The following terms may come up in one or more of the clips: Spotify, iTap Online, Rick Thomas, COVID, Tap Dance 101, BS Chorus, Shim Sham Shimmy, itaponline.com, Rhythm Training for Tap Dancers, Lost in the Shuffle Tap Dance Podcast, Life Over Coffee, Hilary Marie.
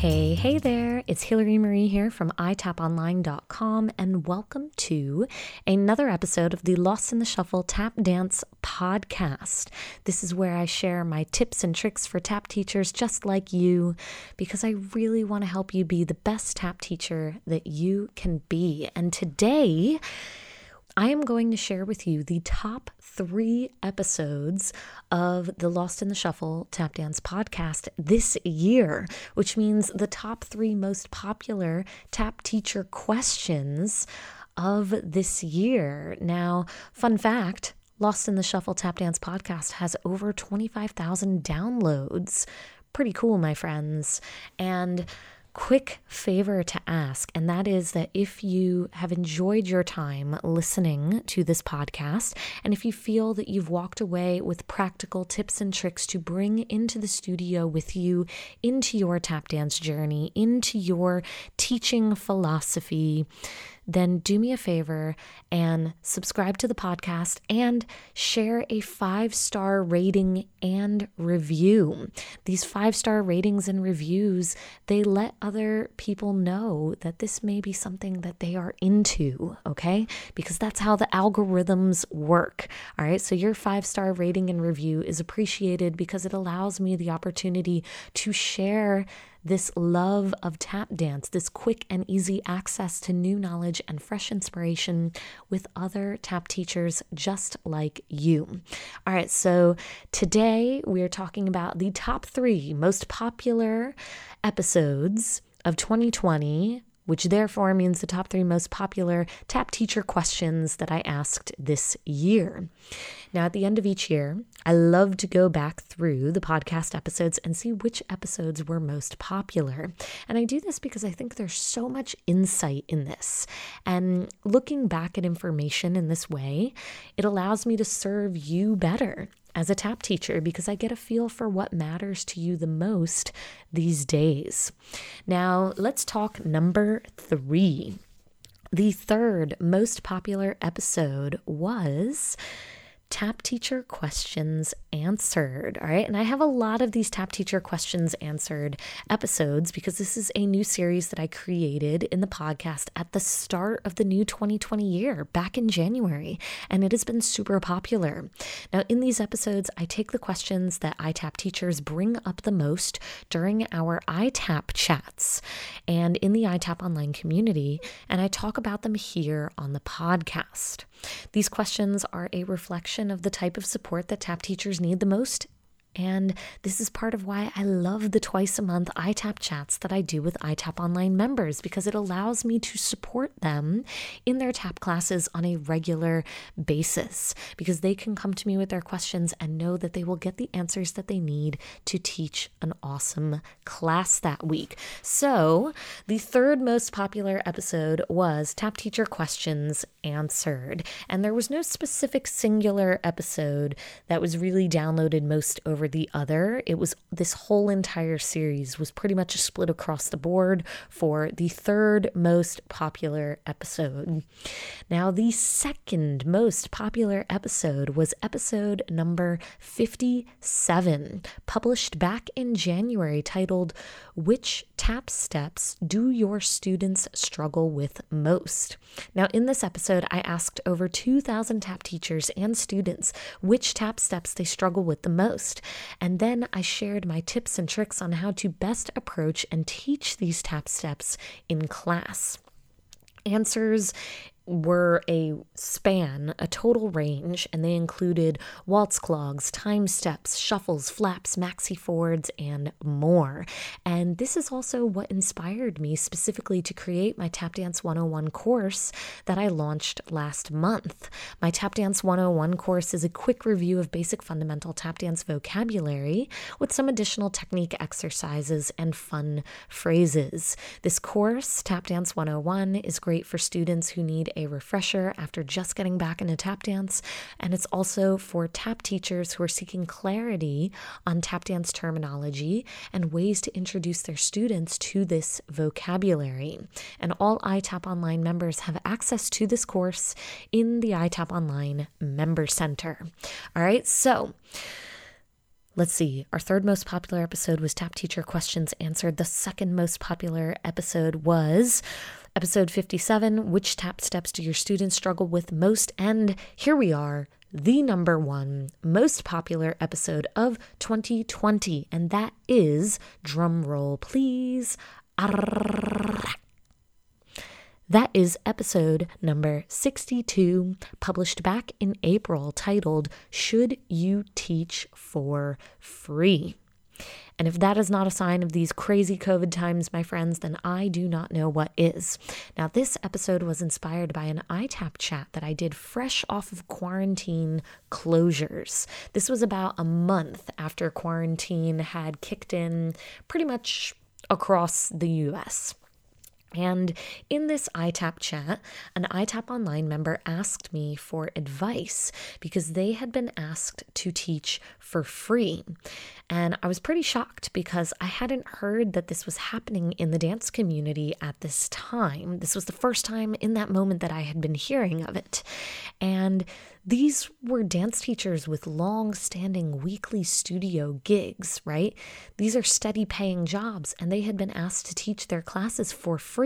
Hey there, it's Hilary Marie here from itaponline.com and welcome to another episode of the Lost in the Shuffle Tap Dance Podcast. This is where I share my tips and tricks for tap teachers just like you, because I really want to help you be the best tap teacher that you can be. And today, I am going to share with you the top 3 episodes of the Lost in the Shuffle Tap Dance Podcast this year, which means the top 3 most popular tap teacher questions of this year. Now, fun fact, Lost in the Shuffle Tap Dance Podcast has over 25,000 downloads. Pretty cool, my friends. And quick favor to ask, and that is that if you have enjoyed your time listening to this podcast, and if you feel that you've walked away with practical tips and tricks to bring into the studio with you, into your tap dance journey, into your teaching philosophy, then do me a favor and subscribe to the podcast and share a 5-star rating and review. These 5-star ratings and reviews, they let other people know that this may be something that they are into, okay? Because that's how the algorithms work, all right? So your 5-star rating and review is appreciated because it allows me the opportunity to share this love of tap dance, this quick and easy access to new knowledge and fresh inspiration with other tap teachers just like you. All right, so today we are talking about the top 3 most popular episodes of 2020, which therefore means the top 3 most popular tap teacher questions that I asked this year. Now, at the end of each year, I love to go back through the podcast episodes and see which episodes were most popular. And I do this because I think there's so much insight in this. And looking back at information in this way, it allows me to serve you better as a tap teacher, because I get a feel for what matters to you the most these days. Now, let's talk number 3. The 3rd most popular episode was Tap Teacher Questions Answered, all right? And I have a lot of these Tap Teacher Questions Answered episodes because this is a new series that I created in the podcast at the start of the new 2020 year, back in January, and it has been super popular. Now, in these episodes, I take the questions that iTap teachers bring up the most during our iTap chats and in the iTap Online community, and I talk about them here on the podcast. These questions are a reflection of the type of support that tap teachers need the most. And this is part of why I love the twice-a-month iTap chats that I do with iTap Online members, because it allows me to support them in their tap classes on a regular basis, because they can come to me with their questions and know that they will get the answers that they need to teach an awesome class that week. So the 3rd most popular episode was Tap Teacher Questions Answered, and there was no specific singular episode that was really downloaded most over the other. It was, this whole entire series was pretty much a split across the board for the 3rd most popular episode. Now, the 2nd most popular episode was episode number 57, published back in January, titled "Which Tap Steps Do Your Students Struggle With Most?" Now, in this episode, I asked over 2,000 tap teachers and students which tap steps they struggle with the most. And then I shared my tips and tricks on how to best approach and teach these tap steps in class. Answers were a total range, and they included waltz clogs, time steps, shuffles, flaps, maxi forwards, and more. And this is also what inspired me specifically to create my Tap Dance 101 course that I launched last month. My Tap Dance 101 course is a quick review of basic fundamental tap dance vocabulary with some additional technique exercises and fun phrases. This course, Tap Dance 101, is great for students who need a refresher after just getting back into tap dance, and it's also for tap teachers who are seeking clarity on tap dance terminology and ways to introduce their students to this vocabulary. And all iTap Online members have access to this course in the iTap Online Member Center. All right, so Let's see, our third most popular episode was Tap Teacher Questions Answered. The second most popular episode was episode 57, Which Tap Steps Do Your Students Struggle With Most? And here we are, the number one most popular episode of 2020. And that is, drum roll please, that is episode number 62, published back in April, titled, Should You Teach for Free? And if that is not a sign of these crazy COVID times, my friends, then I do not know what is. Now, this episode was inspired by an iTap chat that I did fresh off of quarantine closures. This was about a month after quarantine had kicked in pretty much across the U.S., and in this iTap chat, an iTap Online member asked me for advice because they had been asked to teach for free. And I was pretty shocked because I hadn't heard that this was happening in the dance community at this time. This was the first time in that moment that I had been hearing of it. And these were dance teachers with long-standing weekly studio gigs, right? These are steady paying jobs, and they had been asked to teach their classes for free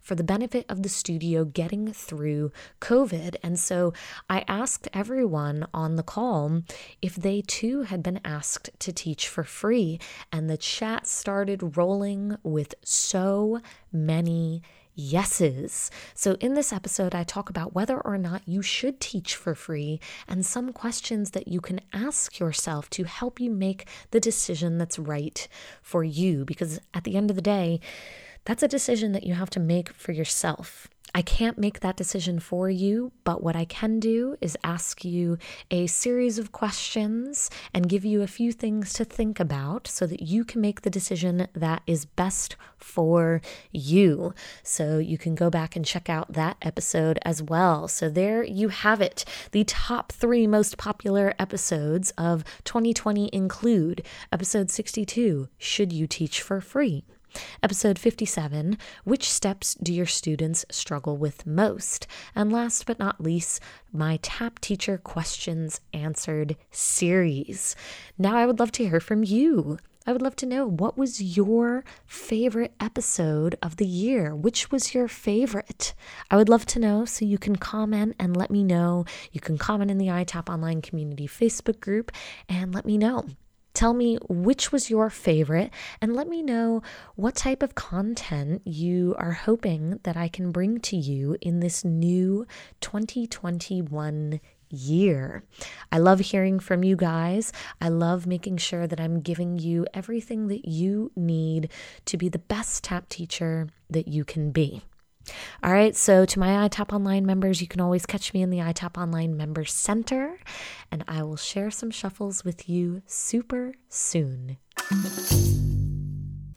for the benefit of the studio getting through COVID. And so I asked everyone on the call if they too had been asked to teach for free, and the chat started rolling with so many yeses. So in this episode, I talk about whether or not you should teach for free and some questions that you can ask yourself to help you make the decision that's right for you. Because at the end of the day, that's a decision that you have to make for yourself. I can't make that decision for you, but what I can do is ask you a series of questions and give you a few things to think about so that you can make the decision that is best for you. So you can go back and check out that episode as well. So there you have it. The top three most popular episodes of 2020 include episode 62, Should You Teach for Free? Episode 57, Which Steps Do Your Students Struggle With Most? And last but not least, my Tap Teacher Questions Answered series. Now I would love to hear from you. I would love to know, what was your favorite episode of the year? Which was your favorite? I would love to know, so you can comment and let me know. You can comment in the iTap Online Community Facebook group and let me know. Tell me which was your favorite, and let me know what type of content you are hoping that I can bring to you in this new 2021 year. I love hearing from you guys. I love making sure that I'm giving you everything that you need to be the best tap teacher that you can be. All right, so to my iTap Online members, you can always catch me in the iTap Online Member Center, and I will share some shuffles with you super soon.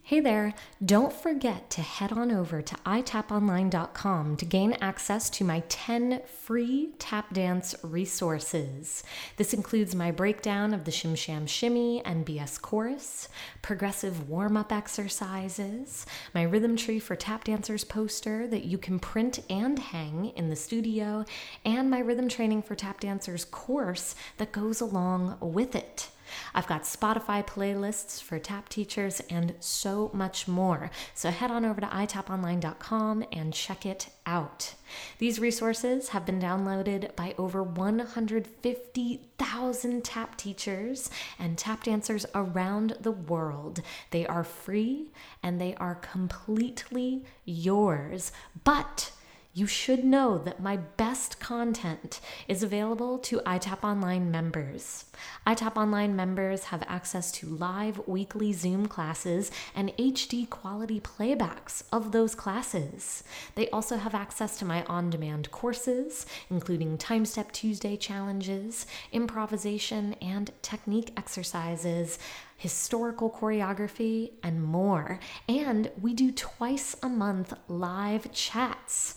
Hey there, don't forget to head on over to itaponline.com to gain access to my 10 free tap dance resources. This includes my breakdown of the Shim Sham Shimmy and BS Chorus, progressive warm-up exercises, my Rhythm Training for Tap Dancers poster that you can print and hang in the studio, and my Rhythm Training for Tap Dancers course that goes along with it. I've got Spotify playlists for tap teachers and so much more. So head on over to itaponline.com and check it out. These resources have been downloaded by over 150,000 tap teachers and tap dancers around the world. They are free and they are completely yours. But you should know that my best content is available to iTap Online members. iTap Online members have access to live weekly Zoom classes and HD quality playbacks of those classes. They also have access to my on-demand courses, including Time Step Tuesday challenges, improvisation and technique exercises, historical choreography, and more. And we do twice a month live chats.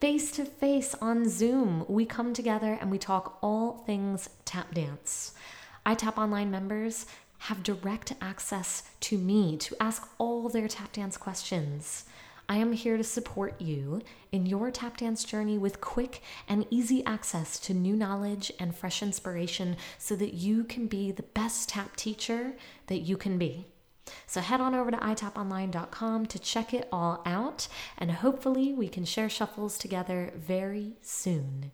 Face-to-face on Zoom, we come together and we talk all things tap dance. iTap Online members have direct access to me to ask all their tap dance questions. I am here to support you in your tap dance journey with quick and easy access to new knowledge and fresh inspiration so that you can be the best tap teacher that you can be. So head on over to itaponline.com to check it all out, and hopefully we can share shuffles together very soon.